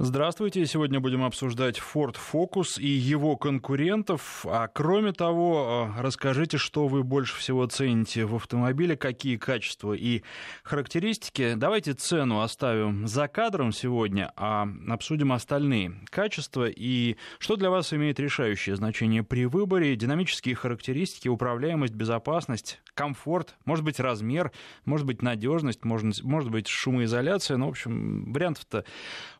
Здравствуйте, сегодня будем обсуждать Ford Focus и его конкурентов, а кроме того, расскажите, что вы больше всего цените в автомобиле, какие качества и характеристики. Давайте цену оставим за кадром сегодня, а обсудим остальные качества и что для вас имеет решающее значение при выборе: динамические характеристики, управляемость, безопасность, комфорт, может быть, размер, может быть, надежность, может быть, шумоизоляция, ну, в общем, вариантов-то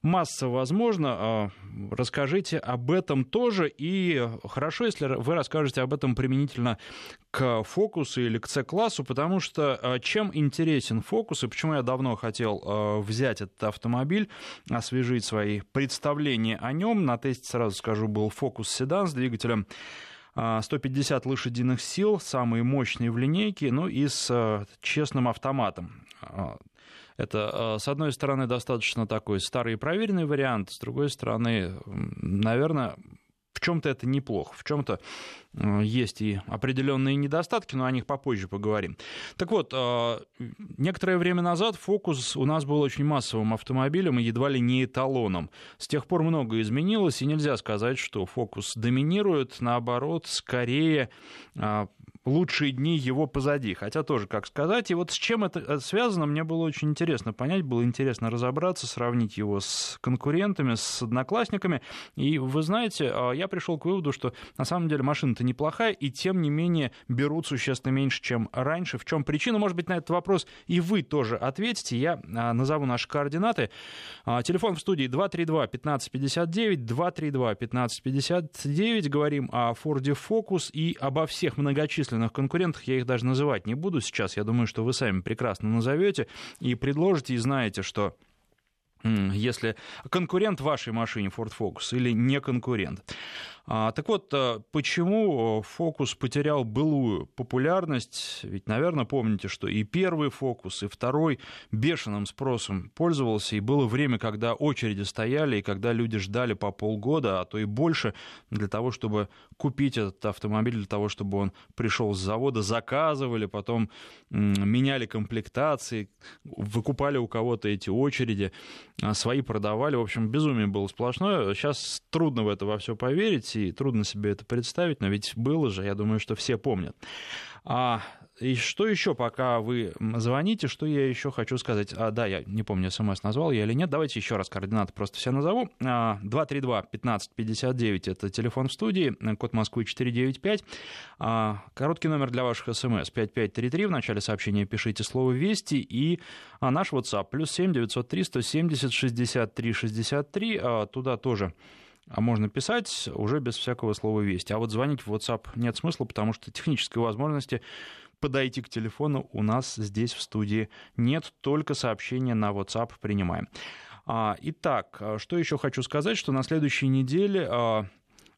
масса. Возможно, расскажите об этом тоже, и хорошо, если вы расскажете об этом применительно к «Фокусу» или к C-классу, потому что чем интересен «Фокус» и почему я давно хотел взять этот автомобиль, освежить свои представления о нем. На тесте, сразу скажу, был «Фокус-седан» с двигателем 150 лошадиных сил, самый мощный в линейке, ну и с честным автоматом. Это, с одной стороны, достаточно такой старый и проверенный вариант, с другой стороны, наверное, в чем-то это неплохо, в чем-то есть и определенные недостатки, но о них попозже поговорим. Так вот, некоторое время назад «Фокус» у нас был очень массовым автомобилем и едва ли не эталоном. С тех пор многое изменилось, и нельзя сказать, что «Фокус» доминирует, наоборот, скорее лучшие дни его позади, хотя тоже как сказать. И вот с чем это связано, мне было очень интересно понять, было интересно разобраться, сравнить его с конкурентами, с одноклассниками. И вы знаете, я пришел к выводу, что на самом деле машина-то неплохая, и тем не менее берут существенно меньше, чем раньше. В чем причина? Может быть, на этот вопрос и вы тоже ответите. Я назову наши координаты. Телефон в студии 232-1559, 232-1559. Говорим о Форде Focus и обо всех многочисленных конкурентах, я их даже называть не буду сейчас, я думаю, что вы сами прекрасно назовете и предложите, и знаете, что если конкурент вашей машине Ford Focus или не конкурент. Так вот, почему Focus потерял былую популярность? Ведь, наверное, помните, что и первый Focus, и второй бешеным спросом пользовался, и было время, когда очереди стояли, и когда люди ждали по полгода, а то и больше, для того, чтобы купить этот автомобиль, для того, чтобы он пришел с завода, заказывали, потом меняли комплектации, выкупали у кого-то эти очереди, свои продавали. В общем, безумие было сплошное. Сейчас трудно в это во все поверить, и трудно себе это представить, но ведь было же, я думаю, что все помнят. И что еще, пока вы звоните, что я еще хочу сказать? Да, я не помню, смс назвал я или нет. Давайте еще раз координаты просто все назову. 232-1559 — это телефон в студии, код Москвы 495. Короткий номер для ваших смс 5533. В начале сообщения пишите слово «Вести», и наш WhatsApp +7 903 170 63 63. Туда тоже можно писать уже без всякого слова «Вести». А вот звонить в WhatsApp нет смысла, потому что технической возможности подойти к телефону у нас здесь в студии нет, только сообщения на WhatsApp принимаем. Итак, что еще хочу сказать, что на следующей неделе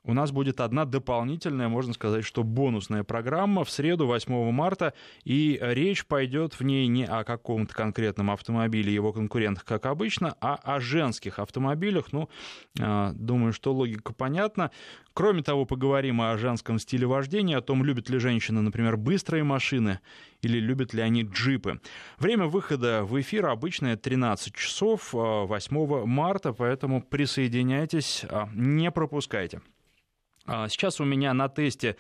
у нас будет одна дополнительная, можно сказать, что бонусная программа в среду, 8 марта, и речь пойдет в ней не о каком-то конкретном автомобиле и его конкурентах, как обычно, а о женских автомобилях. Ну, думаю, что логика понятна. Кроме того, поговорим о женском стиле вождения, о том, любят ли женщины, например, быстрые машины или любят ли они джипы. Время выхода в эфир обычное 13 часов 8 марта, поэтому присоединяйтесь, не пропускайте. Сейчас у меня на тесте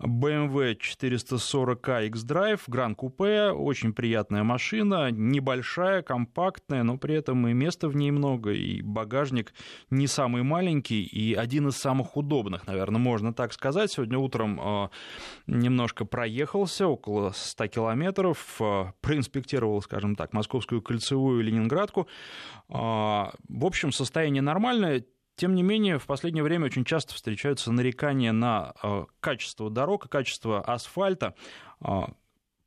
BMW 440i X-Drive, Grand Coupe, очень приятная машина, небольшая, компактная, но при этом и места в ней много, и багажник не самый маленький, и один из самых удобных, наверное, можно так сказать. Сегодня утром немножко проехался, около 100 километров, проинспектировал, скажем так, Московскую кольцевую и Ленинградку. В общем, состояние нормальное. Тем не менее, в последнее время очень часто встречаются нарекания на качество дорог и качество асфальта.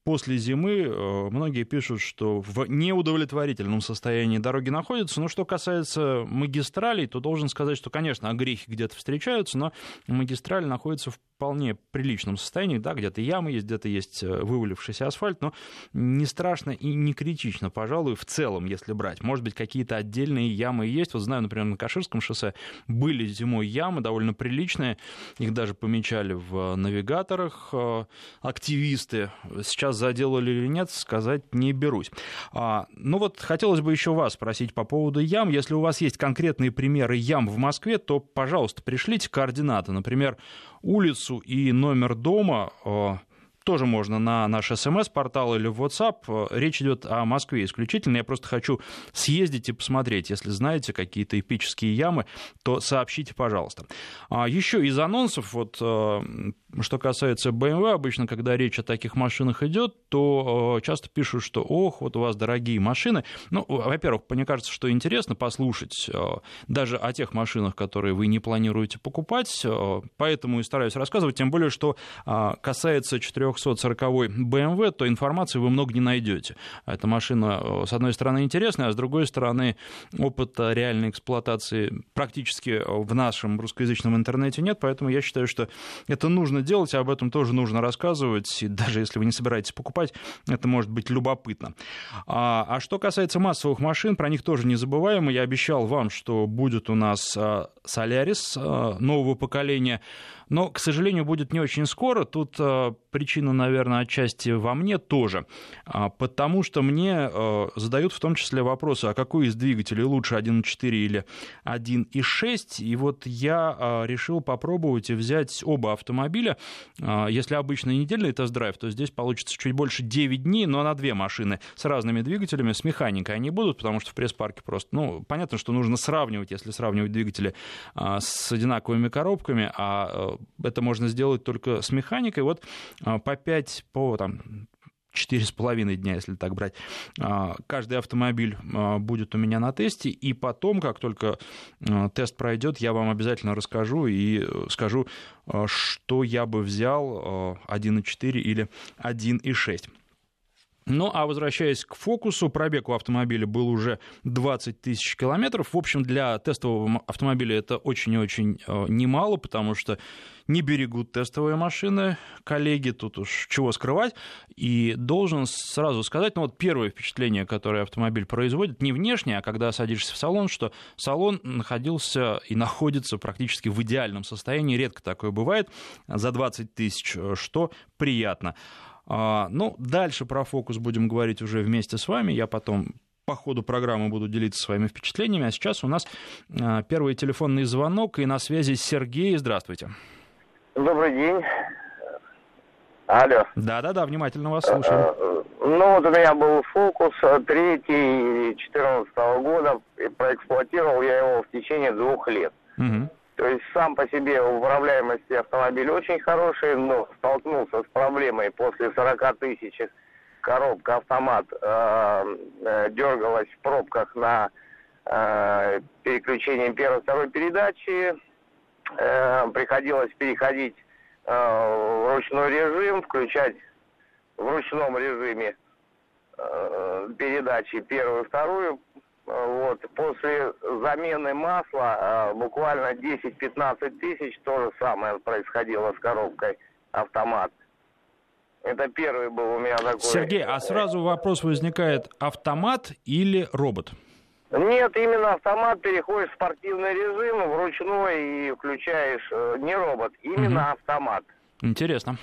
После зимы многие пишут, что в неудовлетворительном состоянии дороги находятся. Но что касается магистралей, то должен сказать, что, конечно, огрехи где-то встречаются, но магистраль находится в вполне приличном состоянии, да, где-то ямы есть, где-то есть вывалившийся асфальт, но не страшно и не критично, пожалуй, в целом, если брать. Может быть, какие-то отдельные ямы есть. Вот знаю, например, на Каширском шоссе были зимой ямы довольно приличные, их даже помечали в навигаторах активисты. Сейчас заделали или нет, сказать не берусь. Ну вот хотелось бы еще вас спросить по поводу ям. Если у вас есть конкретные примеры ям в Москве, то, пожалуйста, пришлите координаты, например, улицу и номер дома, тоже можно на наш СМС-портал или в WhatsApp. Речь идет о Москве исключительно. Я просто хочу съездить и посмотреть. Если знаете какие-то эпические ямы, то сообщите, пожалуйста. Еще из анонсов, вот что касается BMW, обычно, когда речь о таких машинах идет, то часто пишут, что ох, вот у вас дорогие машины. Ну, во-первых, мне кажется, что интересно послушать даже о тех машинах, которые вы не планируете покупать, поэтому и стараюсь рассказывать, тем более, что касается 440-й BMW, то информации вы много не найдете. Эта машина, с одной стороны, интересная, а с другой стороны, опыта реальной эксплуатации практически в нашем русскоязычном интернете нет, поэтому я считаю, что это нужно делать, а об этом тоже нужно рассказывать, и даже если вы не собираетесь покупать, это может быть любопытно. А что касается массовых машин, про них тоже не забываем, я обещал вам, что будет у нас Solaris нового поколения, но, к сожалению, будет не очень скоро, тут причина, наверное, отчасти во мне тоже, потому что мне задают в том числе вопросы, а какой из двигателей лучше, 1.4 или 1.6, и вот я решил попробовать и взять оба автомобиля. Если обычно недельный тест-драйв, то здесь получится чуть больше 9 дней, но на две машины с разными двигателями, с механикой они будут, потому что в пресс-парке просто, ну, понятно, что нужно сравнивать, если сравнивать двигатели с одинаковыми коробками, а это можно сделать только с механикой. Вот по 5, по там 4,5 дня, если так брать, каждый автомобиль будет у меня на тесте, и потом, как только тест пройдет, я вам обязательно расскажу и скажу, что я бы взял, 1.4 или 1.6. Ну, а возвращаясь к «Фокусу», пробег у автомобиля был уже 20 тысяч километров. В общем, для тестового автомобиля это очень и очень немало, потому что не берегут тестовые машины, коллеги, тут уж чего скрывать. И должен сразу сказать, ну вот первое впечатление, которое автомобиль производит, не внешне, а когда садишься в салон, что салон находился и находится практически в идеальном состоянии. Редко такое бывает за 20 тысяч, что приятно. Ну, дальше про «Фокус» будем говорить уже вместе с вами. Я потом по ходу программы буду делиться своими впечатлениями. А сейчас у нас первый телефонный звонок, и на связи Сергей. Здравствуйте. Добрый день. Алло. Да-да-да, внимательно вас слушаю. Ну, вот у меня был «Фокус» 3-й 2014 года. И проэксплуатировал я его в течение 2 лет. Угу. То есть сам по себе управляемости автомобиль очень хороший, но столкнулся с проблемой после 40 тысяч. Коробка автомат дергалась в пробках на переключении 1-2 передачи. Приходилось переходить в ручной режим, включать в ручном режиме передачи 1-2. Вот. После замены масла буквально 10-15 тысяч то же самое происходило с коробкой автомат. Это первый был у меня такой. Сергей, а сразу вопрос возникает: автомат или робот? Нет, именно автомат, переходишь в спортивный режим, вручную, и включаешь не робот, именно автомат. Интересно.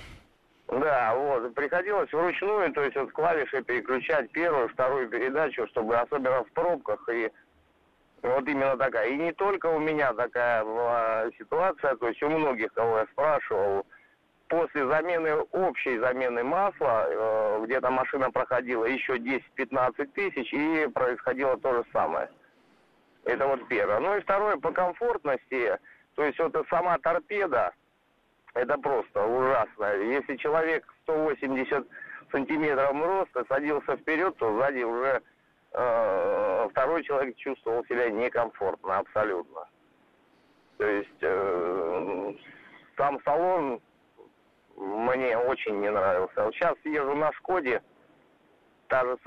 Да, вот, приходилось вручную, то есть вот клавиши переключать 1-2 передачу, чтобы, особенно в пробках, и вот именно такая. И не только у меня такая была ситуация, то есть у многих, кого я спрашивал, после замены, общей замены масла, где-то машина проходила еще 10-15 тысяч, и происходило то же самое. Это вот первое. Ну и второе, по комфортности, то есть вот сама торпеда, это просто ужасно. Если человек 180 сантиметров роста садился вперед, то сзади уже второй человек чувствовал себя некомфортно абсолютно. То есть сам салон мне очень не нравился. Вот сейчас езжу на «Шкоде», тот же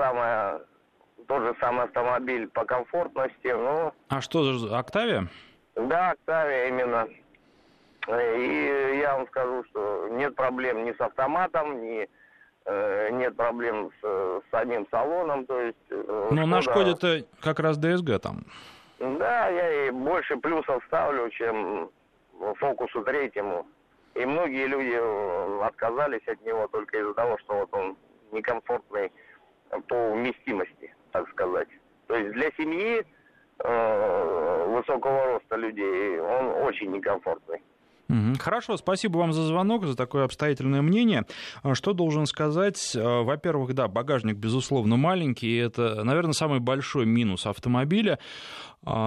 самый автомобиль по комфортности, но... А что за «Октавия»? Да, «Октавия» именно. И я вам скажу, что нет проблем ни с автоматом, ни нет проблем с одним салоном. То есть, но на Шкоде-то как раз DSG там. Да, я ей больше плюсов ставлю, чем Фокусу третьему. И многие люди отказались от него только из-за того, что вот он некомфортный по вместимости, так сказать. То есть для семьи высокого роста людей он очень некомфортный. Хорошо, спасибо вам за звонок, за такое обстоятельное мнение. Что должен сказать? Во-первых, да, багажник, безусловно, маленький. Это, наверное, самый большой минус автомобиля.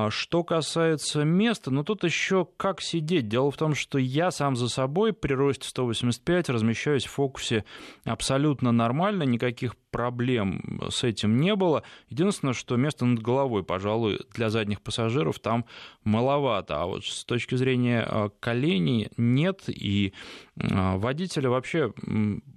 Что касается места, ну тут еще как сидеть. Дело в том, что я сам за собой при росте 185 размещаюсь в Фокусе абсолютно нормально, никаких проблем с этим не было. Единственное, что место над головой, пожалуй, для задних пассажиров там маловато. А вот с точки зрения коленей нет, и водители вообще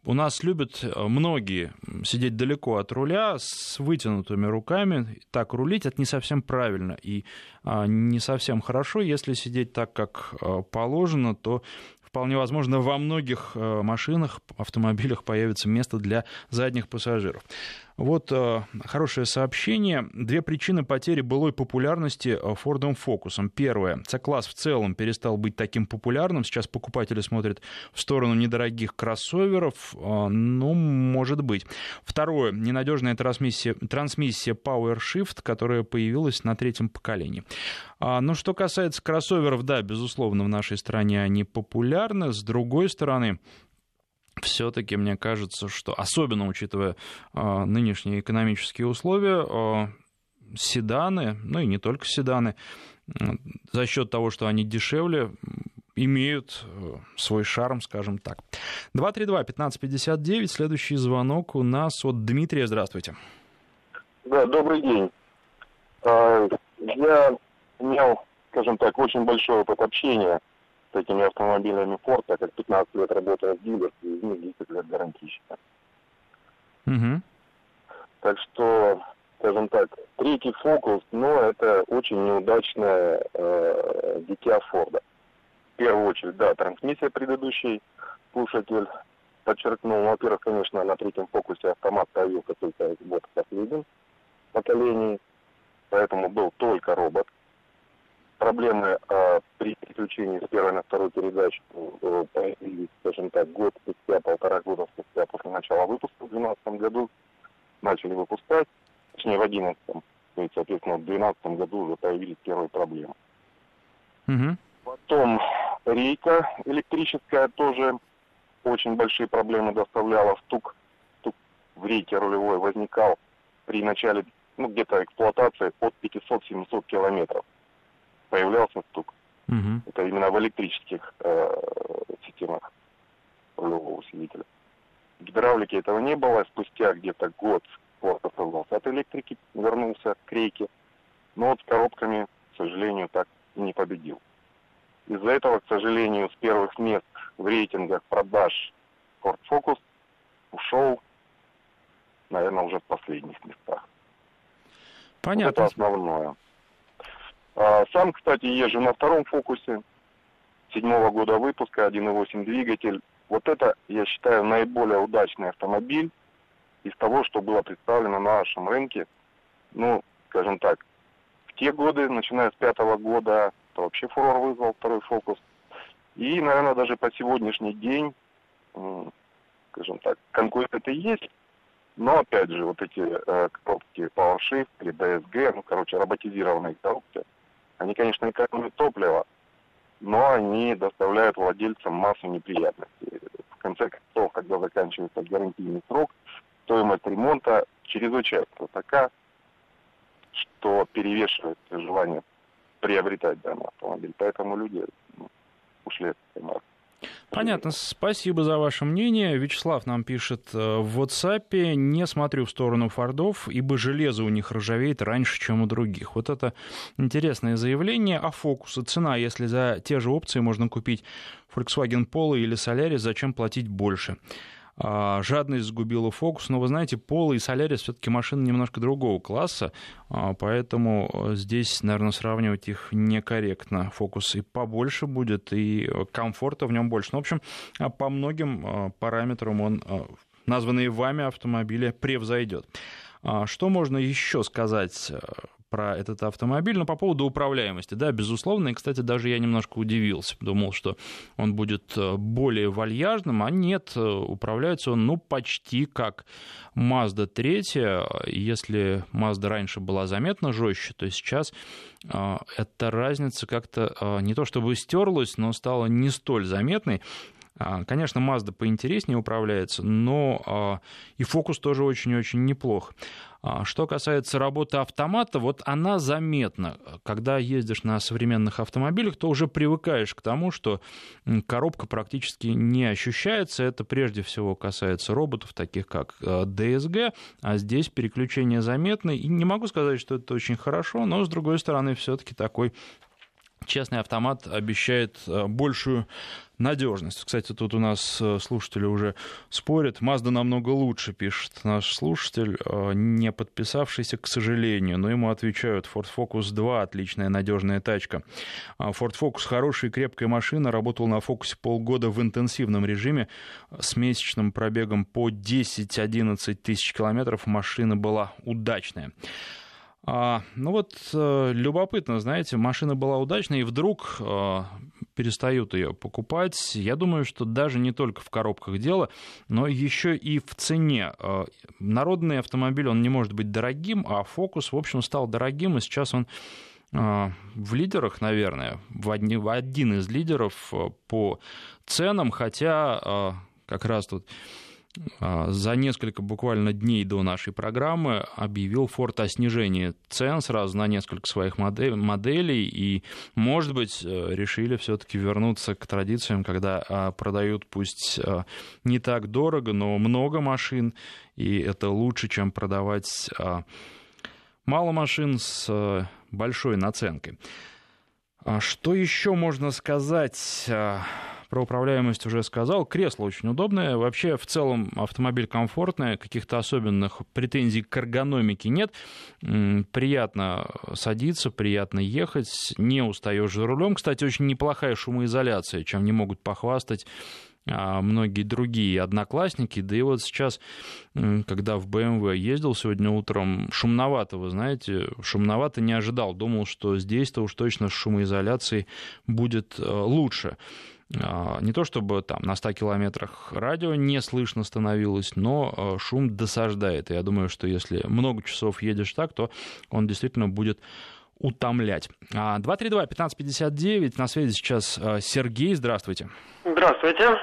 у нас любят многие сидеть далеко от руля с вытянутыми руками. Так рулить это не совсем правильно. И не совсем хорошо, если сидеть так, как положено, то вполне возможно во многих машинах, автомобилях появится место для задних пассажиров. Вот хорошее сообщение. Две причины потери былой популярности Фордом Фокусом. Первое. С-класс в целом перестал быть таким популярным. Сейчас покупатели смотрят в сторону недорогих кроссоверов. Ну, может быть. Второе. Ненадежная трансмиссия PowerShift, которая появилась на третьем поколении. Но что касается кроссоверов, да, безусловно, в нашей стране они популярны. С другой стороны, все-таки мне кажется, что, особенно учитывая нынешние экономические условия, седаны, ну и не только седаны, за счет того, что они дешевле, имеют свой шарм, скажем так. 232-1559, следующий звонок у нас от Дмитрия. Здравствуйте. Да, добрый день. Я имел, скажем так, очень большой опыт общения с этими автомобилями Ford, так как 15 лет работаю в дилерстве, и из них 10 лет гарантийщика. Угу. Так что, скажем так, третий Focus, но это очень неудачное дитя Форда. В первую очередь, да, трансмиссия, предыдущий слушатель подчеркнул. Во-первых, конечно, на третьем Фокусе автомат Toyota только вот в последнем поколении, поэтому был только робот. Проблемы при переключении с первой на вторую передачу появились, скажем так, год спустя, полтора года спустя после начала выпуска в 2012 году. Начали выпускать, точнее в 2011, то есть, соответственно, в 2012 году уже появились первые проблемы. Угу. Потом рейка электрическая тоже очень большие проблемы доставляла. Стук в рейке рулевой возникал при начале, ну, где-то эксплуатации от 500-700 километров. Появлялся стук. Угу. Это именно в электрических системах рулевого усилителя. В гидравлике этого не было. Спустя где-то год Ford отказался от электрики, вернулся к рейке. Но вот с коробками, к сожалению, так и не победил. Из-за этого, к сожалению, с первых мест в рейтингах продаж Ford Focus ушел, наверное, уже в последних местах. Понятно. Вот это основное. Сам, кстати, езжу на втором Фокусе, 7-го года выпуска, 1.8 двигатель. Вот это, я считаю, наиболее удачный автомобиль из того, что было представлено на нашем рынке. Ну, скажем так, в те годы, начиная с 5-го года, это вообще фурор вызвал второй Фокус. И, наверное, даже по сегодняшний день, скажем так, конкуренты есть. Но, опять же, вот эти коробки PowerShift или DSG, ну, короче, роботизированные коробки, они, конечно, экономят топливо, но они доставляют владельцам массу неприятностей. В конце концов, когда заканчивается гарантийный срок, стоимость ремонта чрезвычайно высока, что перевешивает желание приобретать данный автомобиль. Поэтому люди ушли от этой марки. Понятно, спасибо за ваше мнение. Вячеслав нам пишет в WhatsApp: не смотрю в сторону Фордов, ибо железо у них ржавеет раньше, чем у других. Вот это интересное заявление. А Фокуса цена, если за те же опции можно купить Volkswagen Polo или Solaris, зачем платить больше? Жадность сгубила Фокус, но вы знаете, Polo и Солярис все-таки машины немножко другого класса, поэтому здесь, наверное, сравнивать их некорректно. Фокус и побольше будет, и комфорта в нем больше. Ну, в общем, по многим параметрам он названные вами автомобили превзойдет. Что можно еще сказать про этот автомобиль? Ну, по поводу управляемости, да, безусловно, и, кстати, даже я немножко удивился, думал, что он будет более вальяжным, а нет, управляется он, ну, почти как Mazda 3, если Mazda раньше была заметно жестче, то сейчас эта разница как-то не то чтобы стерлась, но стала не столь заметной. Конечно, Mazda поинтереснее управляется, но и Focus тоже очень-очень неплох. Что касается работы автомата, вот она заметна. Когда ездишь на современных автомобилях, то уже привыкаешь к тому, что коробка практически не ощущается. Это прежде всего касается роботов, таких как DSG, а здесь переключение заметно. И не могу сказать, что это очень хорошо, но, с другой стороны, все-таки такой честный автомат обещает большую надежность. Кстати, тут у нас слушатели уже спорят. Mazda намного лучше, пишет наш слушатель, не подписавшийся, к сожалению. Но ему отвечают: Ford Focus 2 отличная надежная тачка. Ford Focus хорошая и крепкая машина. Работал на Focus полгода в интенсивном режиме с месячным пробегом по 10-11 тысяч километров. Машина была удачная. Ну вот, любопытно, знаете, машина была удачной, и вдруг перестают ее покупать. Я думаю, что даже не только в коробках дело, но еще и в цене. Народный автомобиль, он не может быть дорогим, а Focus, в общем, стал дорогим, и сейчас он в лидерах, наверное, в один из лидеров по ценам, хотя как раз тут за несколько буквально дней до нашей программы объявил Ford о снижении цен сразу на несколько своих моделей, и, может быть, решили все-таки вернуться к традициям, когда продают пусть не так дорого, но много машин, и это лучше, чем продавать мало машин с большой наценкой. Что еще можно сказать? Про управляемость уже сказал. Кресло очень удобное. Вообще, в целом, автомобиль комфортный. Каких-то особенных претензий к эргономике нет. Приятно садиться, приятно ехать. Не устаешь за рулем. Кстати, очень неплохая шумоизоляция, чем не могут похвастать многие другие одноклассники. Да и вот сейчас, когда в BMW ездил сегодня утром, шумновато, вы знаете, шумновато не ожидал. Думал, что здесь-то уж точно с шумоизоляцией будет лучше. Не то чтобы там на 100 километрах радио не слышно становилось, но шум досаждает. И я думаю, что если много часов едешь так, то он действительно будет утомлять. 232-1559, на связи сейчас Сергей, здравствуйте. Здравствуйте.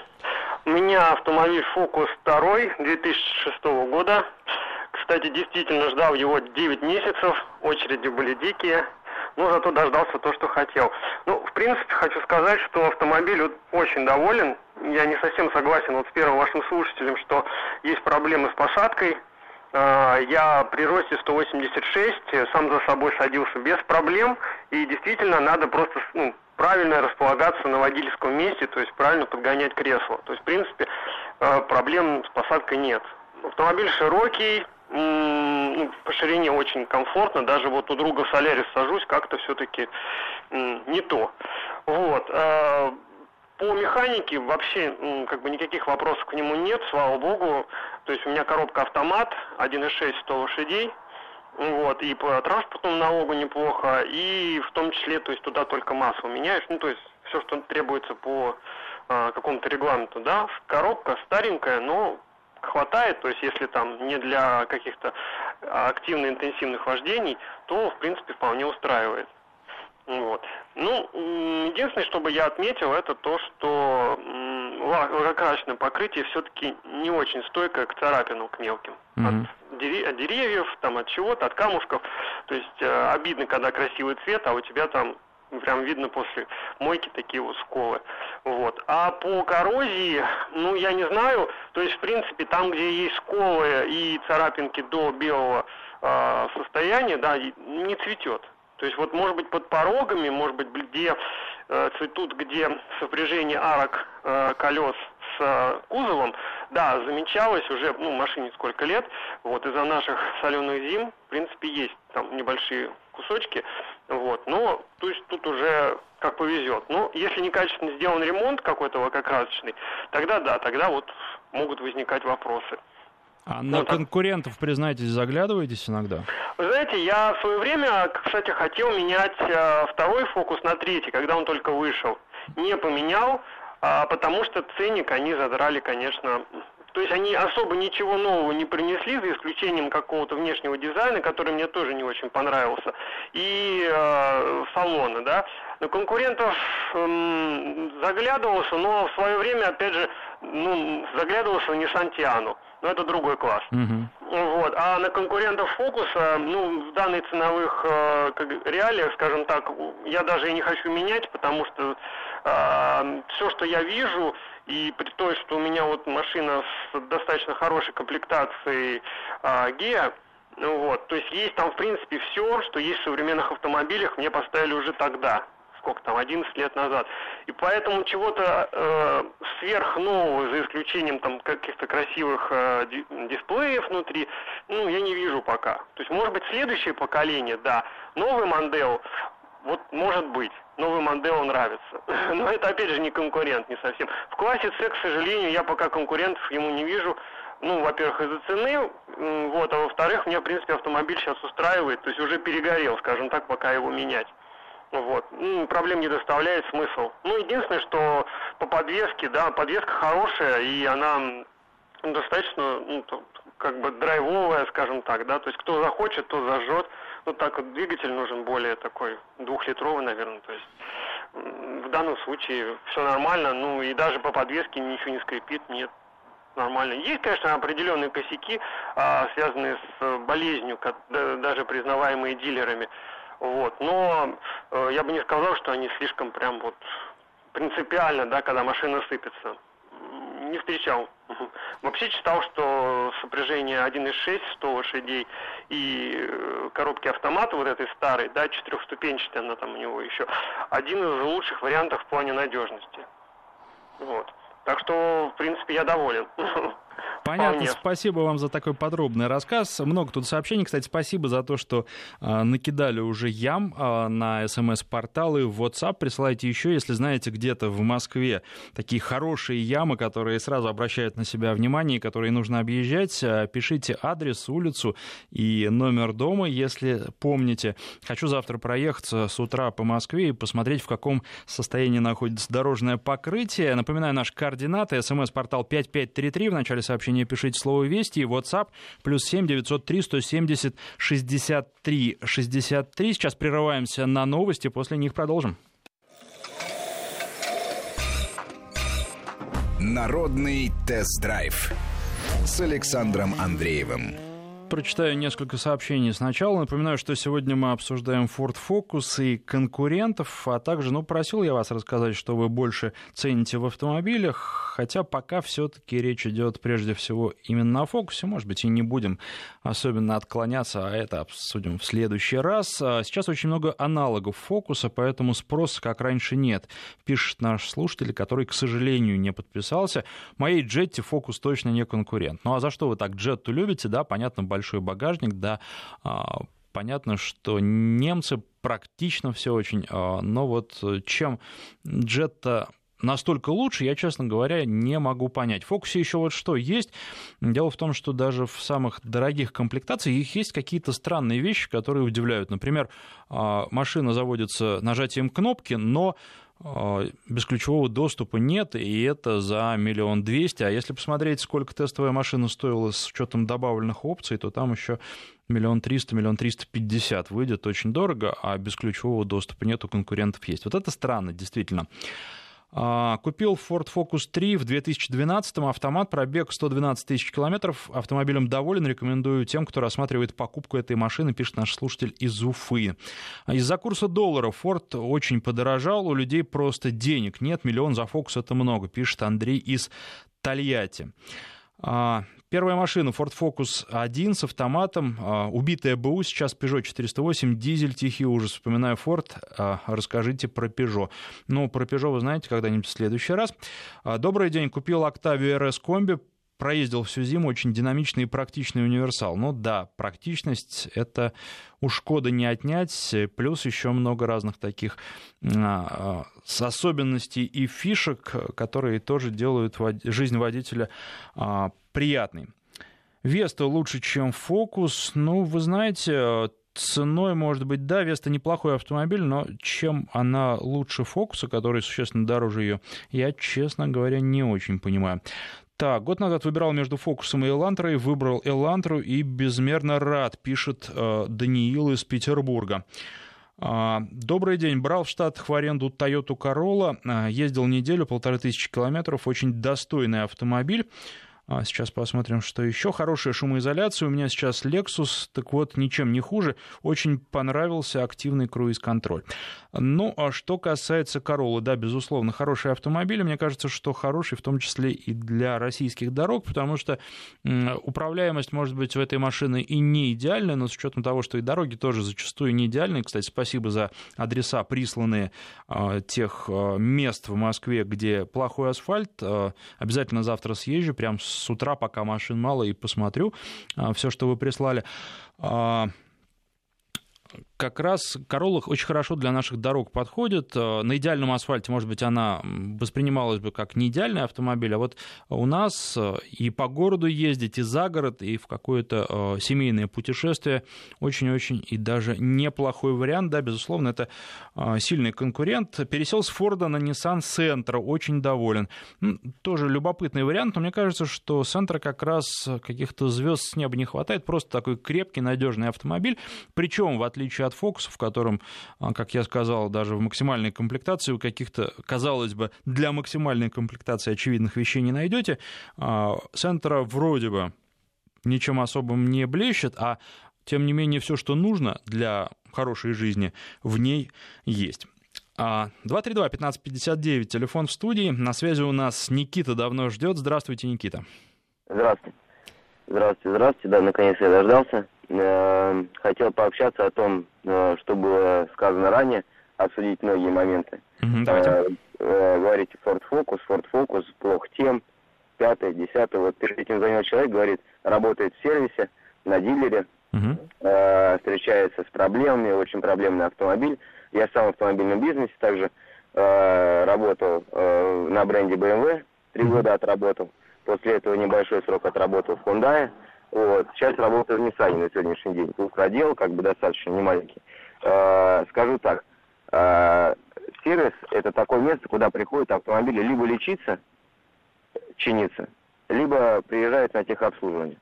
У меня автомобиль Focus 2 2006 года. Кстати, действительно ждал его 9 месяцев, очереди были дикие. Но зато дождался то, что хотел. Ну, в принципе, хочу сказать, что автомобиль очень доволен. Я не совсем согласен вот с первым вашим слушателем, что есть проблемы с посадкой. Я при росте 186 сам за собой садился без проблем. И действительно надо просто правильно располагаться на водительском месте, то есть правильно подгонять кресло. То есть, в принципе, проблем с посадкой нет. Автомобиль широкий. По ширине очень комфортно. Даже вот у друга в Солярис сажусь, как-то все-таки не то. Вот. По механике вообще как бы никаких вопросов к нему нет, слава богу. То есть у меня коробка автомат 1.6, 100 лошадей. Вот. И по транспортному налогу неплохо. И в том числе, то есть туда только масло меняешь. Ну, то есть все, что требуется по какому-то регламенту, да. Коробка старенькая, но хватает, то есть если там не для каких-то активно-интенсивных вождений, то, в принципе, вполне устраивает. Вот. Ну, единственное, что бы я отметил, это то, что лакокрасочное покрытие все-таки не очень стойкое к царапинам, к мелким. От деревьев, там, от чего-то, от камушков. То есть обидно, когда красивый цвет, а у тебя там прям видно после мойки такие вот сколы. Вот. А по коррозии, ну, я не знаю. То есть, в принципе, там, где есть сколы и царапинки до белого состояния, да, не цветет. То есть, вот, может быть, под порогами, может быть, где цветут, где сопряжение арок колес с кузовом, Да, замечалось уже, ну, машине сколько лет, вот, из-за наших соленых зим, в принципе, есть там небольшие кусочки, вот, но, то есть, тут уже как повезет. Ну, если некачественно сделан ремонт какой-то лакокрасочный, тогда да, тогда вот могут возникать вопросы. А на конкурентов, признайтесь, заглядываетесь иногда? Вы знаете, я в свое время, кстати, хотел менять второй фокус на третий, когда он только вышел. Не поменял, потому что ценник они задрали, конечно. То есть они особо ничего нового не принесли, за исключением какого-то внешнего дизайна, который мне тоже не очень понравился, и салона, да. Но конкурентов заглядывался, но в свое время, опять же, ну, заглядывался на Nissan Tiana. Но это другой класс. Вот. А на конкурентов фокуса, ну, в данных ценовых реалиях, скажем так, я даже и не хочу менять, потому что все, что я вижу, и при том, что у меня вот машина с достаточно хорошей комплектацией Геа, вот, то есть есть там, в принципе, все, что есть в современных автомобилях, мне поставили уже тогда. Сколько там, 11 лет назад. И поэтому чего-то сверхнового, за исключением там каких-то красивых дисплеев внутри, ну, я не вижу пока. То есть, может быть, следующее поколение, да. Новый Мондео, вот, может быть, новый Мондео нравится. Но это, опять же, не конкурент, не совсем. В классе C, к сожалению, я пока конкурентов ему не вижу. Ну, во-первых, из-за цены, вот, а во-вторых, меня, в принципе, автомобиль сейчас устраивает. То есть, уже перегорел, скажем так, пока его менять. Вот. Проблем не доставляет смысл. Ну, единственное, что по подвеске, да, подвеска хорошая, и она достаточно, ну, как бы драйвовая, скажем так, да, то есть кто захочет, тот зажжет. Ну, так вот, двигатель нужен более такой, двухлитровый, наверное, то есть в данном случае все нормально, ну, и даже по подвеске ничего не скрипит, нет. Нормально. Есть, конечно, определенные косяки, связанные с болезнью, даже признаваемые дилерами. Вот, но я бы не сказал, что они слишком прям вот принципиально, да, когда машина сыпется. Не встречал. Вообще читал, что сопряжение 1.6, 100 лошадей и коробки автомата вот этой старой, да, четырехступенчатой она там у него еще, один из лучших вариантов в плане надежности. Вот. Так что, в принципе, я доволен. Понятно, вполне. Спасибо вам за такой подробный рассказ. Много тут сообщений. Кстати, спасибо за то, что накидали уже ям на СМС-порталы, в WhatsApp. Присылайте еще, если знаете, где-то в Москве такие хорошие ямы, которые сразу обращают на себя внимание, которые нужно объезжать. Пишите адрес, улицу и номер дома, если помните. Хочу завтра проехаться с утра по Москве и посмотреть, в каком состоянии находится дорожное покрытие. Напоминаю, наш карт. Координаты. СМС-портал 5533. В начале сообщения пишите слово «Вести». И WhatsApp +7 903 170 63 63. Сейчас прерываемся на новости. После них продолжим. Народный тест-драйв с Александром Андреевым. Прочитаю несколько сообщений сначала. Напоминаю, что сегодня мы обсуждаем Ford Focus и конкурентов, а также, ну, просил я вас рассказать, что вы больше цените в автомобилях, хотя пока все-таки речь идет прежде всего именно о Focus, может быть, и не будем особенно отклоняться, а это обсудим в следующий раз. Сейчас очень много аналогов Focus, поэтому спроса, как раньше, нет, пишет наш слушатель, который, к сожалению, не подписался. Моей Jetta Focus точно не конкурент. Ну, а за что вы так Jetta любите, да, понятно, большой багажник, да, понятно, что немцы практично все очень, но вот чем Jetta настолько лучше, я, честно говоря, не могу понять. В Фокусе еще вот что есть. Дело в том, что даже в самых дорогих комплектациях их есть какие-то странные вещи, которые удивляют. Например, машина заводится нажатием кнопки, но бесключевого доступа нет, и это за 1 200 000. А если посмотреть, сколько тестовая машина стоила с учетом добавленных опций, то там еще 1 300 000 - 1 350 000 выйдет, очень дорого, а бесключевого доступа нет, у конкурентов есть. Вот это странно, действительно. Купил Ford Focus 3 в 2012-м, автомат, пробег 112 тысяч километров, автомобилем доволен, рекомендую тем, кто рассматривает покупку этой машины, пишет наш слушатель из Уфы. Из-за курса доллара Ford очень подорожал, у людей просто денег нет, 1 000 000 за Focus это много, пишет Андрей из Тольятти. Первая машина Ford Focus 1 с автоматом, убитая БУ, сейчас Peugeot 408, дизель, тихий ужас. Вспоминаю Ford, расскажите про Peugeot. Ну, про Peugeot вы знаете когда-нибудь в следующий раз. Добрый день, купил Octavia RS Combi, проездил всю зиму, очень динамичный и практичный универсал. Но да, практичность — это у Шкоды не отнять, плюс еще много разных таких особенностей и фишек, которые тоже делают жизнь водителя приятной. Веста лучше, чем Фокус. Ну, вы знаете, ценой, может быть, да, Веста неплохой автомобиль, но чем она лучше Фокуса, который существенно дороже ее, я, честно говоря, не очень понимаю. Так, год назад выбирал между Фокусом и Элантрой, выбрал Элантру и безмерно рад, пишет Даниил из Петербурга. Добрый день. Брал в Штатах в аренду Toyota Corolla, ездил неделю, 1500 километров, очень достойный автомобиль. Сейчас посмотрим, что еще. Хорошая шумоизоляция. У меня сейчас Lexus, так вот, ничем не хуже. Очень понравился активный круиз-контроль. Ну, а что касается Corolla, да, безусловно, хороший автомобиль. Мне кажется, что хороший, в том числе и для российских дорог, потому что управляемость, может быть, в этой машине и не идеальная, но с учетом того, что и дороги тоже зачастую не идеальны. Кстати, спасибо за адреса, присланные тех мест в Москве, где плохой асфальт. Обязательно завтра съезжу, прям с утра, пока машин мало, и посмотрю все, что вы прислали. Как раз Corolla очень хорошо для наших дорог подходит. На идеальном асфальте, может быть, она воспринималась бы как не идеальный автомобиль, а вот у нас и по городу ездить, и за город, и в какое-то семейное путешествие очень-очень и даже неплохой вариант. Да, безусловно, это сильный конкурент. Пересел с Форда на Nissan Sentra, очень доволен. Тоже любопытный вариант, но мне кажется, что Sentra как раз каких-то звезд с неба не хватает. Просто такой крепкий, надежный автомобиль. Причем, в отличие от Фокуса, в котором, как я сказал, даже в максимальной комплектации у каких-то, казалось бы, для максимальной комплектации очевидных вещей не найдете, Сентра вроде бы ничем особым не блещет, а тем не менее все, что нужно для хорошей жизни, в ней есть. 232-1559, телефон в студии. На связи у нас Никита давно ждет. Здравствуйте, Никита. Здравствуйте. Да, наконец я дождался. Хотел пообщаться о том, что было сказано ранее, обсудить многие моменты. Говорите, Ford Focus, плох тем, 5-е, 10-е. Вот перед этим звонил человек, говорит, работает в сервисе, на дилере, встречается с проблемами, очень проблемный автомобиль. Я сам в автомобильном бизнесе также работал на бренде BMW, 3 года отработал. После этого небольшой срок отработал в Hyundai. Вот. Сейчас работаю в Ниссане на сегодняшний день. Кругодел, как бы, достаточно немаленький. Скажу так, сервис — это такое место, куда приходят автомобили либо лечиться, чиниться, либо приезжают на техобслуживание.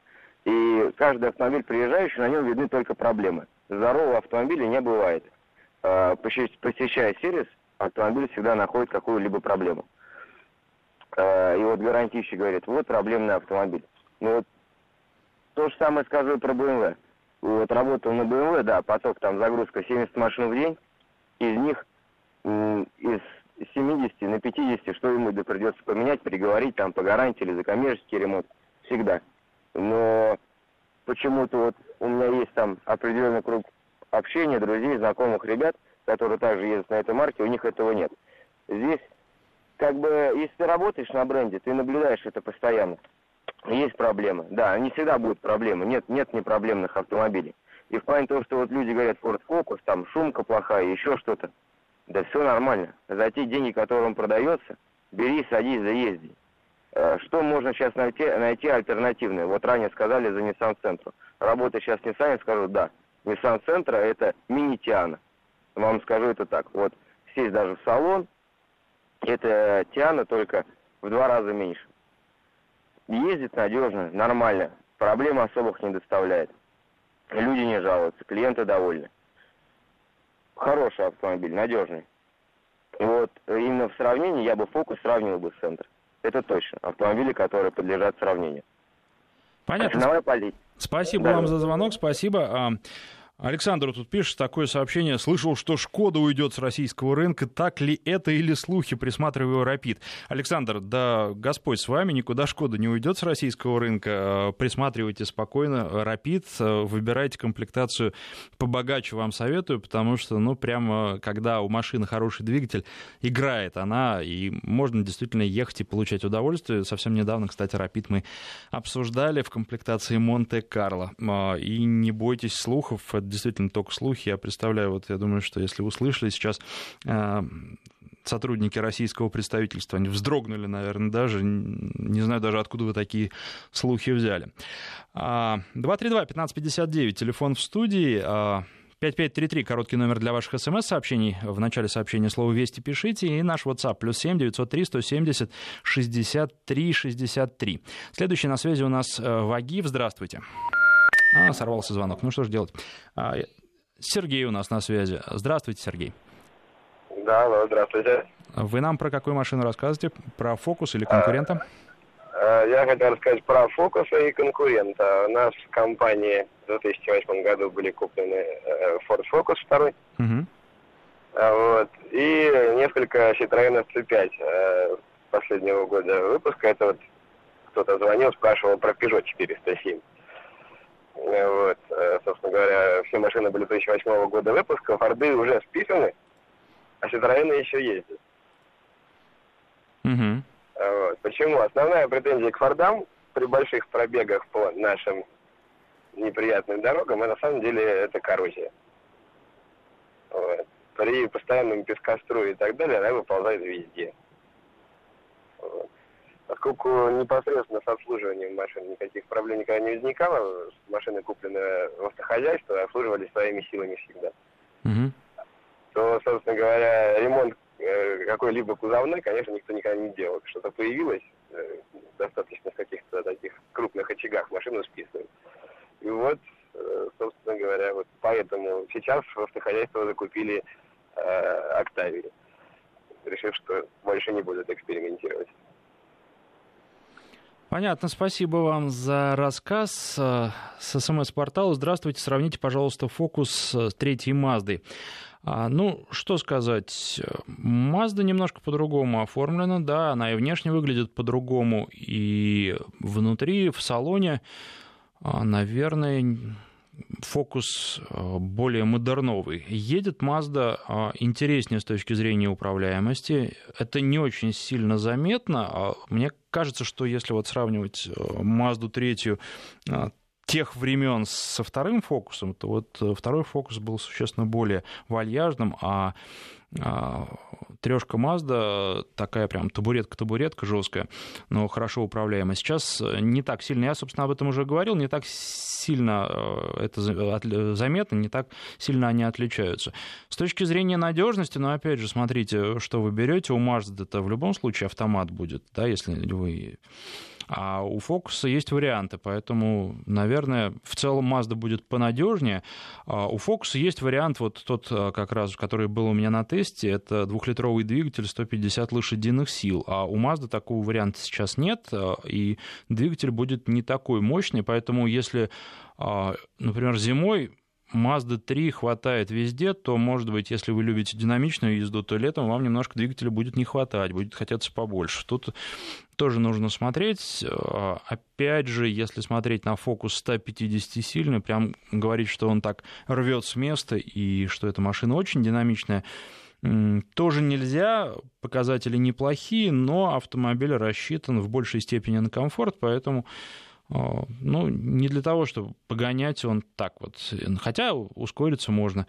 И каждый автомобиль приезжающий, на нем видны только проблемы. Здорового автомобиля не бывает. Посещая сервис, автомобиль всегда находит какую-либо проблему. И вот гарантийщик говорит, вот проблемный автомобиль. Но вот то же самое скажу и про BMW. Вот работал на BMW, да, поток, там загрузка 70 машин в день, из них из 70 на 50, что ему придется поменять, переговорить там по гарантии или за коммерческий ремонт, всегда. Но почему-то вот у меня есть там определенный круг общения, друзей, знакомых ребят, которые также ездят на этой марке, у них этого нет. Здесь, как бы, если ты работаешь на бренде, ты наблюдаешь это постоянно. Есть проблемы. Да, не всегда будут проблемы. Нет непроблемных автомобилей. И в плане того, что вот люди говорят, Ford Focus, там шумка плохая, еще что-то. Да все нормально. За те деньги, которые он продается, бери, садись, заезди. Что можно сейчас найти альтернативное? Вот ранее сказали за Nissan Sentra. Работаю сейчас в Nissan, скажу, да, Nissan Sentra — это мини Tiana. Вам скажу это так. Вот сесть даже в салон, это Tiana, только в 2 раза меньше. Ездит надежно, нормально, проблем особых не доставляет. Люди не жалуются, клиенты довольны. Хороший автомобиль, надежный. Вот именно в сравнении я бы Фокус сравнивал бы с Сентрой. Это точно. Автомобили, которые подлежат сравнению. Понятно. Спасибо вам за звонок, спасибо. Александр тут пишет такое сообщение. Слышал, что «Шкода» уйдет с российского рынка. Так ли это или слухи? Присматриваю «Рапид». Александр, да Господь с вами, никуда «Шкода» не уйдет с российского рынка. Присматривайте спокойно «Рапид». Выбирайте комплектацию побогаче, вам советую, потому что, ну, прямо когда у машины хороший двигатель, играет она, и можно действительно ехать и получать удовольствие. Совсем недавно, кстати, «Рапид» мы обсуждали в комплектации «Монте-Карло». И не бойтесь слухов. Действительно только слухи. Я представляю, вот я думаю, что если услышали сейчас сотрудники российского представительства, они вздрогнули, наверное, даже. Не знаю даже, откуда вы такие слухи взяли. 232-1559, телефон в студии. 5533, короткий номер для ваших СМС-сообщений. В начале сообщения слово «Вести» пишите. И наш WhatsApp +7 903 170 63 63. Следующий на связи у нас Вагив. Здравствуйте. Сорвался звонок. Ну что же делать? Сергей у нас на связи. Здравствуйте, Сергей. Да, здравствуйте. Вы нам про какую машину рассказываете? Про «Фокус» или конкурента? Я хотел рассказать про «Фокуса» и конкурента. У нас в компании в 2008 году были куплены Ford Focus 2. Угу. Вот. И несколько Citroën C5 последнего года выпуска. Это вот кто-то звонил, спрашивал про Peugeot 407. Вот, собственно говоря, все машины были 2008 года выпуска, «Форды» уже списаны, а «Ситроены» еще ездят. Mm-hmm. Вот. Почему? Основная претензия к «Фордам» при больших пробегах по нашим неприятным дорогам, а на самом деле это коррозия. Вот. При постоянном пескоструе и так далее она выползает везде. Вот. Поскольку непосредственно с обслуживанием машин никаких проблем никогда не возникало, машины куплены в автохозяйство, обслуживались своими силами всегда, mm-hmm. то, собственно говоря, ремонт какой-либо кузовной, конечно, никто никогда не делал. Что-то появилось, достаточно в каких-то таких крупных очагах машину списывают. И вот, собственно говоря, вот поэтому сейчас в автохозяйство закупили «Октавию», решив, что больше не будут экспериментировать. Понятно, спасибо вам за рассказ. С СМС-портала. Здравствуйте, сравните, пожалуйста, «Фокус» с третьей «Маздой». Ну, что сказать, «Мазда» немножко по-другому оформлена, да, она и внешне выглядит по-другому, и внутри, в салоне, наверное, «Фокус» более модерновый. Едет «Мазда» интереснее с точки зрения управляемости. Это не очень сильно заметно. Мне кажется, что если вот сравнивать «Мазду» третью тех времен со вторым «Фокусом», то вот второй «Фокус» был существенно более вальяжным, а трёшка «Мазда» такая прям табуретка-табуретка жесткая, но хорошо управляемая. Сейчас не так сильно, я, собственно, об этом уже говорил, не так сильно это заметно, не так сильно они отличаются. С точки зрения надежности, но, опять же, смотрите, что вы берете. У «Мазды»-то в любом случае автомат будет, да, если вы... А у «Фокуса» есть варианты, поэтому, наверное, в целом «Мазда» будет понадежнее. А у «Фокуса» есть вариант, вот тот, как раз, который был у меня на тесте, это 2-литровый двигатель, 150 лошадиных сил. А у «Мазды» такого варианта сейчас нет, и двигатель будет не такой мощный, поэтому если, например, зимой Mazda 3 хватает везде, то, может быть, если вы любите динамичную езду, то летом вам немножко двигателя будет не хватать, будет хотеться побольше. Тут тоже нужно смотреть. Опять же, если смотреть на «Фокус» 150-сильный, прям говорить, что он так рвет с места и что эта машина очень динамичная, тоже нельзя, показатели неплохие, но автомобиль рассчитан в большей степени на комфорт, поэтому... Ну, не для того, чтобы погонять он так вот. Хотя ускориться можно,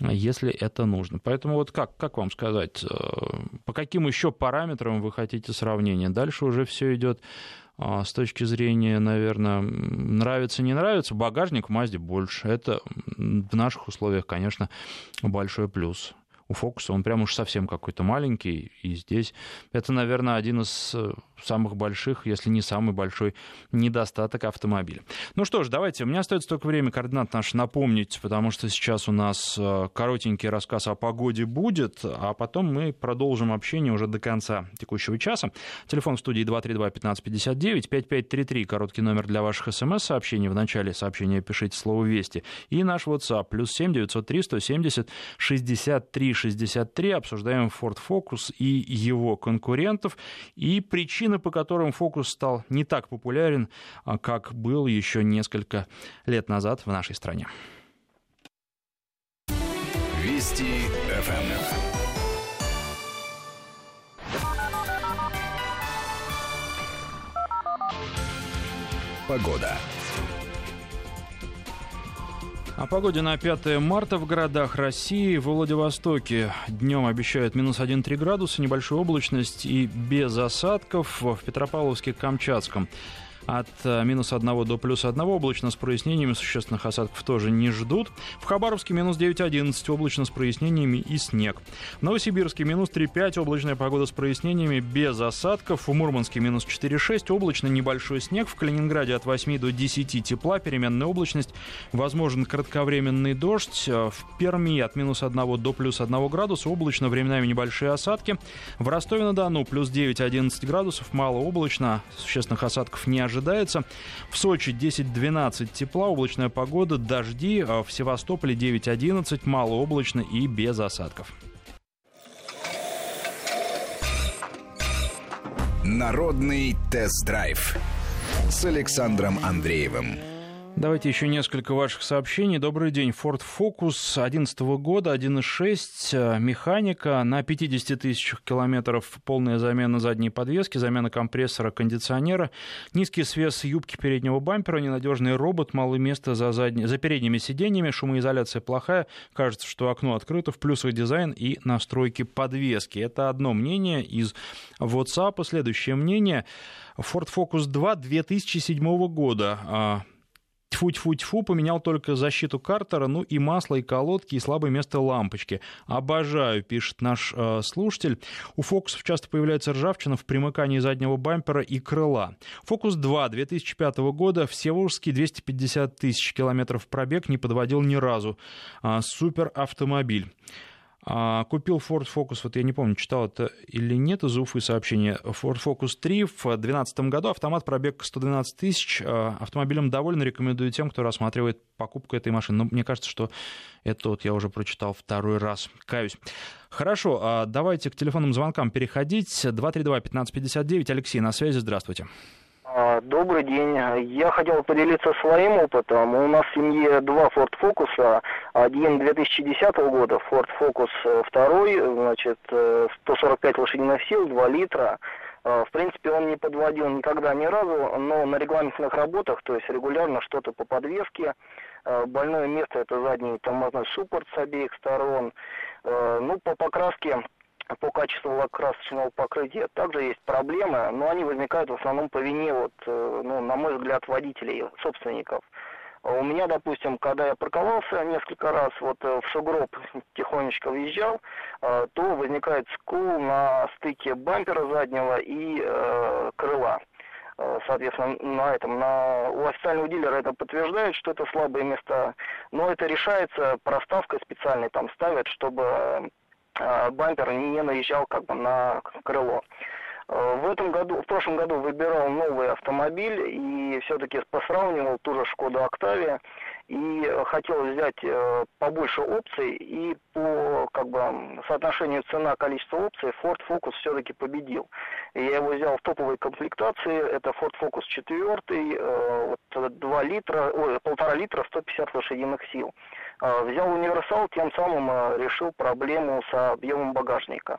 если это нужно. Поэтому вот как вам сказать, по каким еще параметрам вы хотите сравнения? Дальше уже все идет с точки зрения, наверное, нравится, не нравится. Багажник в «Мазде» больше. Это в наших условиях, конечно, большой плюс. у Фокуса он прям уж совсем какой-то маленький. И здесь это, наверное, один из самых больших, если не самый большой недостаток автомобиля. Ну что ж, давайте, у меня остается только время координат наш напомнить, потому что сейчас у нас коротенький рассказ о погоде будет, а потом мы продолжим общение уже до конца текущего часа. Телефон в студии 232-1559, 5533, короткий номер для ваших смс-сообщений. В начале сообщения пишите слово «Вести». И наш WhatsApp, +7 903 170 63 63. Обсуждаем Ford Focus и его конкурентов, и причины, по которым Focus стал не так популярен, как был еще несколько лет назад в нашей стране. Вести ФМ. Погода. О погоде на 5 марта в городах России. В Владивостоке днем обещают -1,3 градуса, небольшую облачность и без осадков. В Петропавловске-Камчатском от -1 до +1, облачно с прояснениями, существенных осадков тоже не ждут. В Хабаровске -9,11, облачно с прояснениями и снег. В Новосибирске -3,5, облачная погода с прояснениями, без осадков. В Мурманске -4,6, облачно, небольшой снег. В Калининграде от 8 до 10 тепла, переменная облачность, возможен кратковременный дождь. В Перми от -1 до +1 градуса, облачно, временами небольшие осадки. В Ростове-на-Дону +9,11 градусов, малооблачно, существенных осадков не ожидается. В Сочи 10-12 тепла, облачная погода, дожди. В Севастополе 9-11, малооблачно и без осадков. Народный тест-драйв с Александром Андреевым. Давайте еще несколько ваших сообщений. Добрый день. Ford Focus 2011 года, 1.6, механика, на 50 тысячах километров, полная замена задней подвески, замена компрессора, кондиционера, низкий свес юбки переднего бампера, ненадежный робот, мало места за передними сиденьями, шумоизоляция плохая, кажется, что окно открыто, в плюсах дизайн и настройки подвески. Это одно мнение из WhatsApp. Следующее мнение. Ford Focus 2 2007 года. Тьфу-тьфу-тьфу, поменял только защиту картера, ну и масло, и колодки, и слабое место лампочки. Обожаю, пишет наш слушатель. У фокусов часто появляется ржавчина в примыкании заднего бампера и крыла. Фокус 2 2005 года, всеволожский, 250 тысяч километров пробег, не подводил ни разу. Суперавтомобиль. Купил Ford Focus, вот я не помню, читал это или нет, из Уфы сообщение, Ford Focus 3 в 2012 году, автомат, пробег 112 тысяч, автомобилем доволен, рекомендую тем, кто рассматривает покупку этой машины. Но мне кажется, что это вот я уже прочитал второй раз, каюсь. Хорошо, давайте к телефонным звонкам переходить. 232-1559, Алексей на связи, здравствуйте. Добрый день. Я хотел поделиться своим опытом. У нас в семье два Ford Focus. Один 2010 года, Ford Focus 2, значит, 145 лошадиных сил, 2 литра. В принципе, он не подводил никогда ни разу, но на регламентных работах, то есть регулярно что-то по подвеске. Больное место – это задний тормозной суппорт с обеих сторон. Ну, по покраске, по качеству лакокрасочного покрытия также есть проблемы, но они возникают в основном по вине, вот, ну, на мой взгляд, водителей, собственников. У меня, допустим, когда я парковался несколько раз, вот в сугроб тихонечко въезжал, то возникает скул на стыке бампера заднего и крыла. Соответственно, у официального дилера это подтверждает, что это слабые места, но это решается проставкой специальной, там ставят, чтобы бампер не наезжал как бы на крыло. В прошлом году выбирал новый автомобиль и все-таки посравнивал ту же Skoda Octavia и хотел взять побольше опций, и по как бы соотношению цена-количество опций Ford Focus все-таки победил. И я его взял в топовой комплектации, это Ford Focus 4, 2 литра, 1,5 литра, 150 лошадиных сил. Взял универсал, тем самым решил проблему с объемом багажника.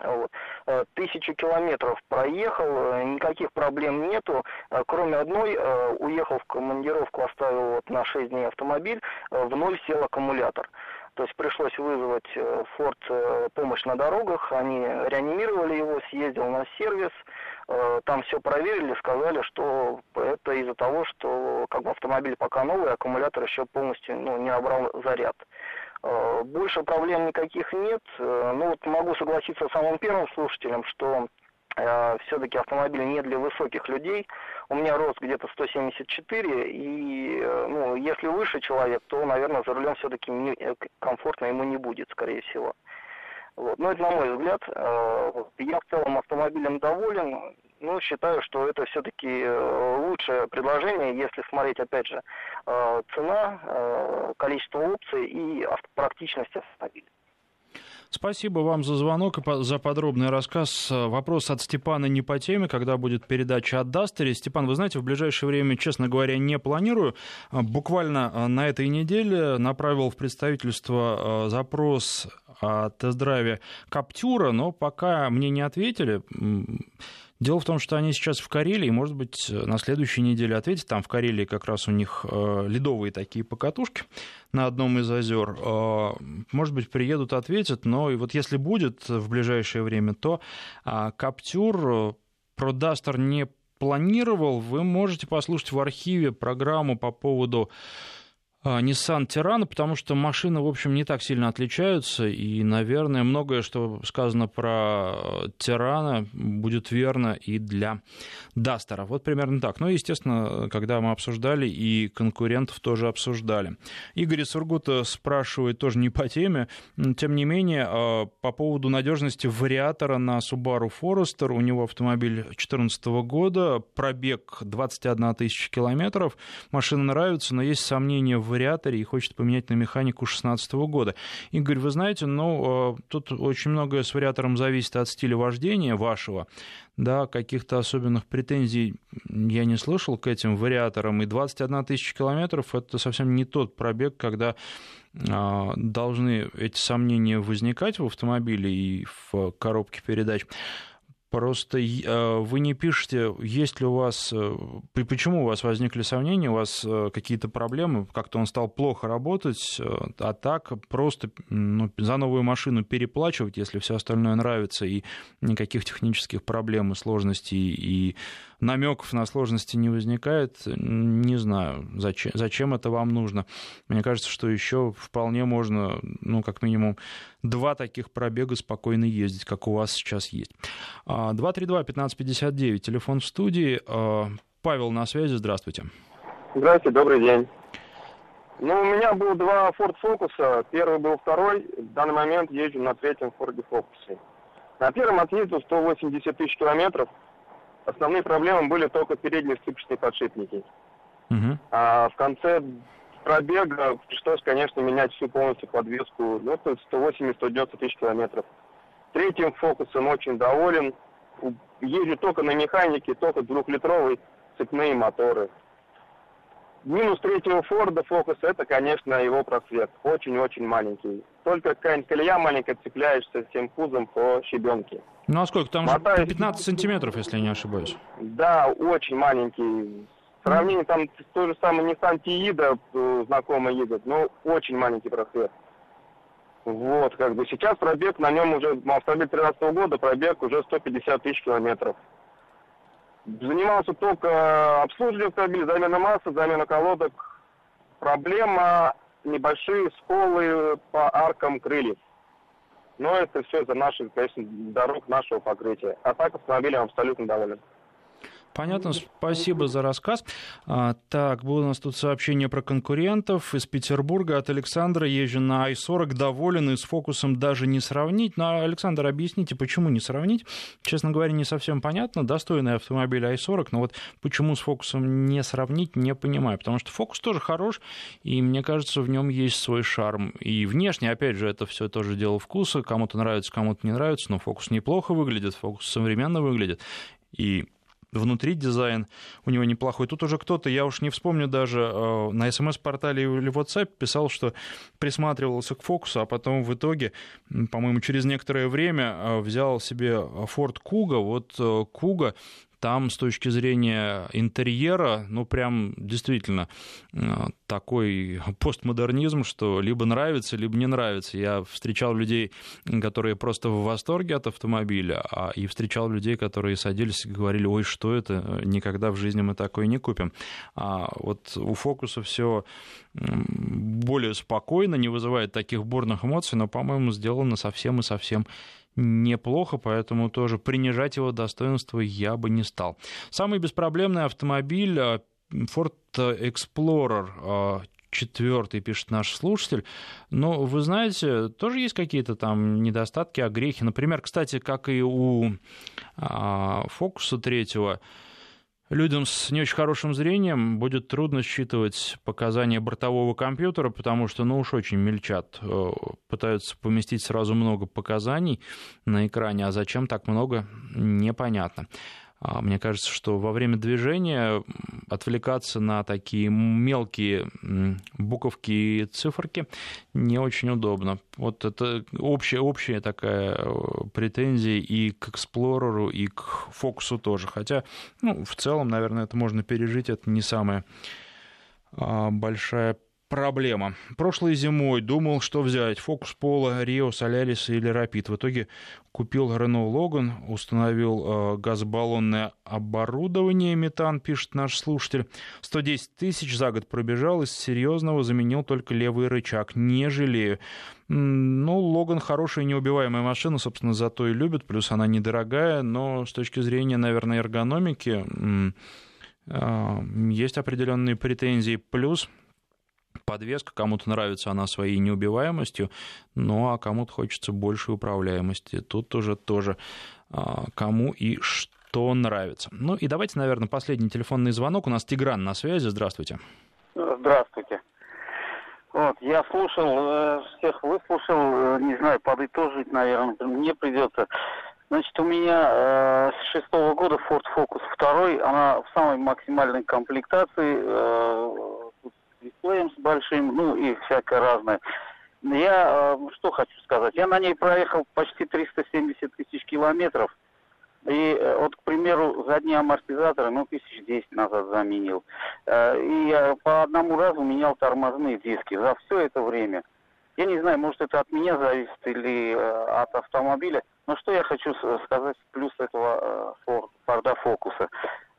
1000 километров проехал, никаких проблем нету, кроме одной, уехал в командировку, оставил вот на 6 дней автомобиль, в ноль сел аккумулятор. То есть пришлось вызвать Ford помощь на дорогах, они реанимировали его, съездил на сервис, там все проверили, сказали, что это из-за того, что как бы автомобиль пока новый, аккумулятор еще полностью не набрал заряд. Больше проблем никаких нет. Ну вот могу согласиться с самым первым слушателем, что все-таки автомобиль не для высоких людей. У меня рост где-то 174, и ну, если выше человек, то, наверное, за рулем все-таки комфортно ему не будет, скорее всего. Вот. Но это на мой взгляд. Я в целом автомобилем доволен. Ну, считаю, что это все-таки лучшее предложение, если смотреть, опять же, цена, количество опций и практичность автомобиля. Спасибо вам за звонок и за подробный рассказ. Вопрос от Степана не по теме, когда будет передача о Дастере. Степан, вы знаете, в ближайшее время, честно говоря, не планирую. Буквально на этой неделе направил в представительство запрос о тест-драйве Каптюра, но пока мне не ответили. Дело в том, что они сейчас в Карелии, может быть, на следующей неделе ответят. Там в Карелии как раз у них ледовые такие покатушки на одном из озер. Может быть, приедут, ответят. Но и вот если будет в ближайшее время, то Каптюр, про Дастер не планировал. Вы можете послушать в архиве программу по поводу Nissan Tiana, потому что машины, в общем, не так сильно отличаются, и, наверное, многое, что сказано про Tiana, будет верно и для Дастера. Вот примерно так. Ну, естественно, когда мы обсуждали, и конкурентов тоже обсуждали. Игорь из Сургута спрашивает, тоже не по теме, тем не менее, по поводу надежности вариатора на Subaru Forester. У него автомобиль 2014 года, пробег 21 тысяча километров. Машина нравится, но есть сомнения в вариаторе и хочет поменять на механику 2016 года. Игорь, вы знаете, ну, тут очень многое с вариатором зависит от стиля вождения вашего. Да, каких-то особенных претензий я не слышал к этим вариаторам. И 21 тысяча километров – это совсем не тот пробег, когда должны эти сомнения возникать в автомобиле и в коробке передач. Просто вы не пишете, есть ли у вас, почему у вас возникли сомнения, у вас какие-то проблемы, как-то он стал плохо работать, а так просто ну, за новую машину переплачивать, если все остальное нравится, и никаких технических проблем и сложностей, и намеков на сложности не возникает, не знаю, зачем это вам нужно. Мне кажется, что еще вполне можно, ну, как минимум, 2 таких пробега спокойно ездить, как у вас сейчас есть. 232-1559, телефон в студии. Павел на связи, здравствуйте. Здравствуйте, добрый день. Ну, у меня было 2 Ford Focus, первый был 2-й, в данный момент езжу на 3-м Ford Focus. На первом отъезду 180 тысяч километров, основные проблемы были только передние ступичные подшипники. Угу. А в конце пробега пришлось, конечно, менять всю полностью подвеску, ну, 180-190 тысяч километров. Третьим фокусом очень доволен. Езжу только на механике, только 2-литровые цепные моторы. Минус третьего Форда Фокуса — это, конечно, его просвет. Очень-очень маленький. Только какая-нибудь колея маленькая, цепляешься всем пузом по щебенке. Ну а сколько? Там же 15 сантиметров, если я не ошибаюсь. Да, очень маленький. В сравнении там с той же самой Nissan Tiida, знакомый едет, но очень маленький просвет. Вот, как бы сейчас пробег на нем уже, автомобиль 2013 года, пробег уже 150 тысяч километров. Занимался только обслуживанием автомобиля, замена массы, замена колодок. Проблема — небольшие сколы по аркам крыльев. Но это все из-за наших, конечно, дорог, нашего покрытия. А так автомобилем абсолютно доволен. Понятно, спасибо за рассказ. Так, было у нас тут сообщение про конкурентов из Петербурга от Александра. Езжу на i40, доволен, и с фокусом даже не сравнить. Но, Александр, объясните, почему не сравнить? Честно говоря, не совсем понятно. Достойный автомобиль i40, но вот почему с фокусом не сравнить, не понимаю. Потому что фокус тоже хорош, и мне кажется, в нем есть свой шарм. И внешне, опять же, это все тоже дело вкуса. Кому-то нравится, кому-то не нравится, но фокус неплохо выглядит, фокус современно выглядит. И внутри дизайн у него неплохой. Тут уже кто-то, я уж не вспомню даже, на СМС-портале или в WhatsApp писал, что присматривался к фокусу, а потом в итоге, по-моему, через некоторое время взял себе Ford Kuga. Вот Kuga Там с точки зрения интерьера, ну прям действительно такой постмодернизм, что либо нравится, либо не нравится. Я встречал людей, которые просто в восторге от автомобиля, и встречал людей, которые садились и говорили: ой, что это, никогда в жизни мы такое не купим. А вот у Фокуса все более спокойно, не вызывает таких бурных эмоций, но, по-моему, сделано совсем и совсем неплохо, поэтому тоже принижать его достоинство я бы не стал. Самый беспроблемный автомобиль Ford Explorer 4, пишет наш слушатель. Но вы знаете, тоже есть какие-то там недостатки, огрехи. Например, кстати, как и у Фокуса 3-го, людям с не очень хорошим зрением будет трудно считывать показания бортового компьютера, потому что, ну уж очень мельчат. Пытаются поместить сразу много показаний на экране, а зачем так много, непонятно. Мне кажется, что во время движения отвлекаться на такие мелкие буковки и циферки не очень удобно. Вот это общая такая претензия и к Эксплореру, и к Фокусу тоже. Хотя, ну, в целом, наверное, это можно пережить, это не самая большая проблема. Прошлой зимой думал, что взять: Фокус, Polo, Рио, Солярис или Рапид. В итоге купил Renault Logan, установил газобаллонное оборудование, метан, пишет наш слушатель. 110 тысяч за год пробежал, из серьезного заменил только левый рычаг. Не жалею. Ну, Логан хорошая, неубиваемая машина, собственно, зато и любят, плюс она недорогая, но с точки зрения, наверное, эргономики есть определенные претензии. Плюс подвеска, кому-то нравится она своей неубиваемостью, ну а кому-то хочется большей управляемости. Тут уже тоже кому и что нравится. Ну и давайте, наверное, последний телефонный звонок. У нас Тигран на связи. Здравствуйте. Здравствуйте. Вот, я слушал, всех выслушал, не знаю, подытожить, наверное, мне придется. Значит, у меня с 2006 года Ford Focus 2, она в самой максимальной комплектации, дисплеем с большим, ну и всякое разное. Я что хочу сказать, я на ней проехал почти 370 тысяч километров, и вот, к примеру, задние амортизаторы, ну, 1010 назад заменил, и я по одному разу менял тормозные диски за все это время. Я не знаю, может, это от меня зависит или от автомобиля, но что я хочу сказать плюс этого Ford Focus.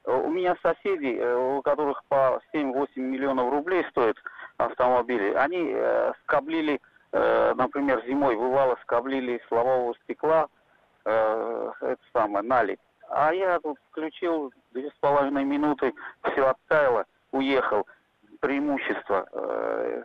У меня соседи, у которых по 7-8 миллионов рублей стоят автомобили, они скоблили, например, зимой бывало, скоблили из лобового стекла налить. А я тут включил 2,5 минуты, все оттаяло, уехал. Преимущество.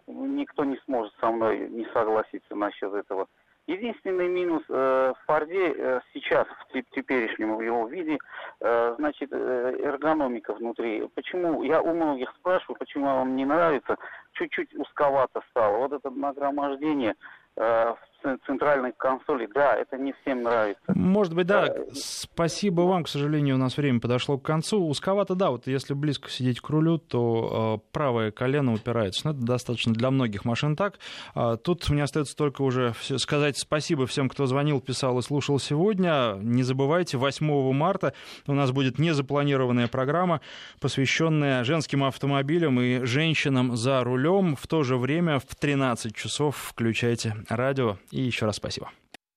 Никто не сможет со мной не согласиться насчет этого. Единственный минус в Форде сейчас, в теперешнем его виде, значит, эргономика внутри. Почему? Я у многих спрашиваю, почему вам не нравится. Чуть-чуть узковато стало. Вот это нагромождение в центральной консоли, да, это не всем нравится. Может быть, да. Спасибо вам. К сожалению, у нас время подошло к концу. Узковато, да, вот если близко сидеть к рулю, то правое колено упирается. Но это достаточно для многих машин так. Тут мне остается только уже сказать спасибо всем, кто звонил, писал и слушал сегодня. Не забывайте, 8 марта у нас будет незапланированная программа, посвященная женским автомобилям и женщинам за рулем. В то же время в 13 часов включайте радио. И еще раз спасибо.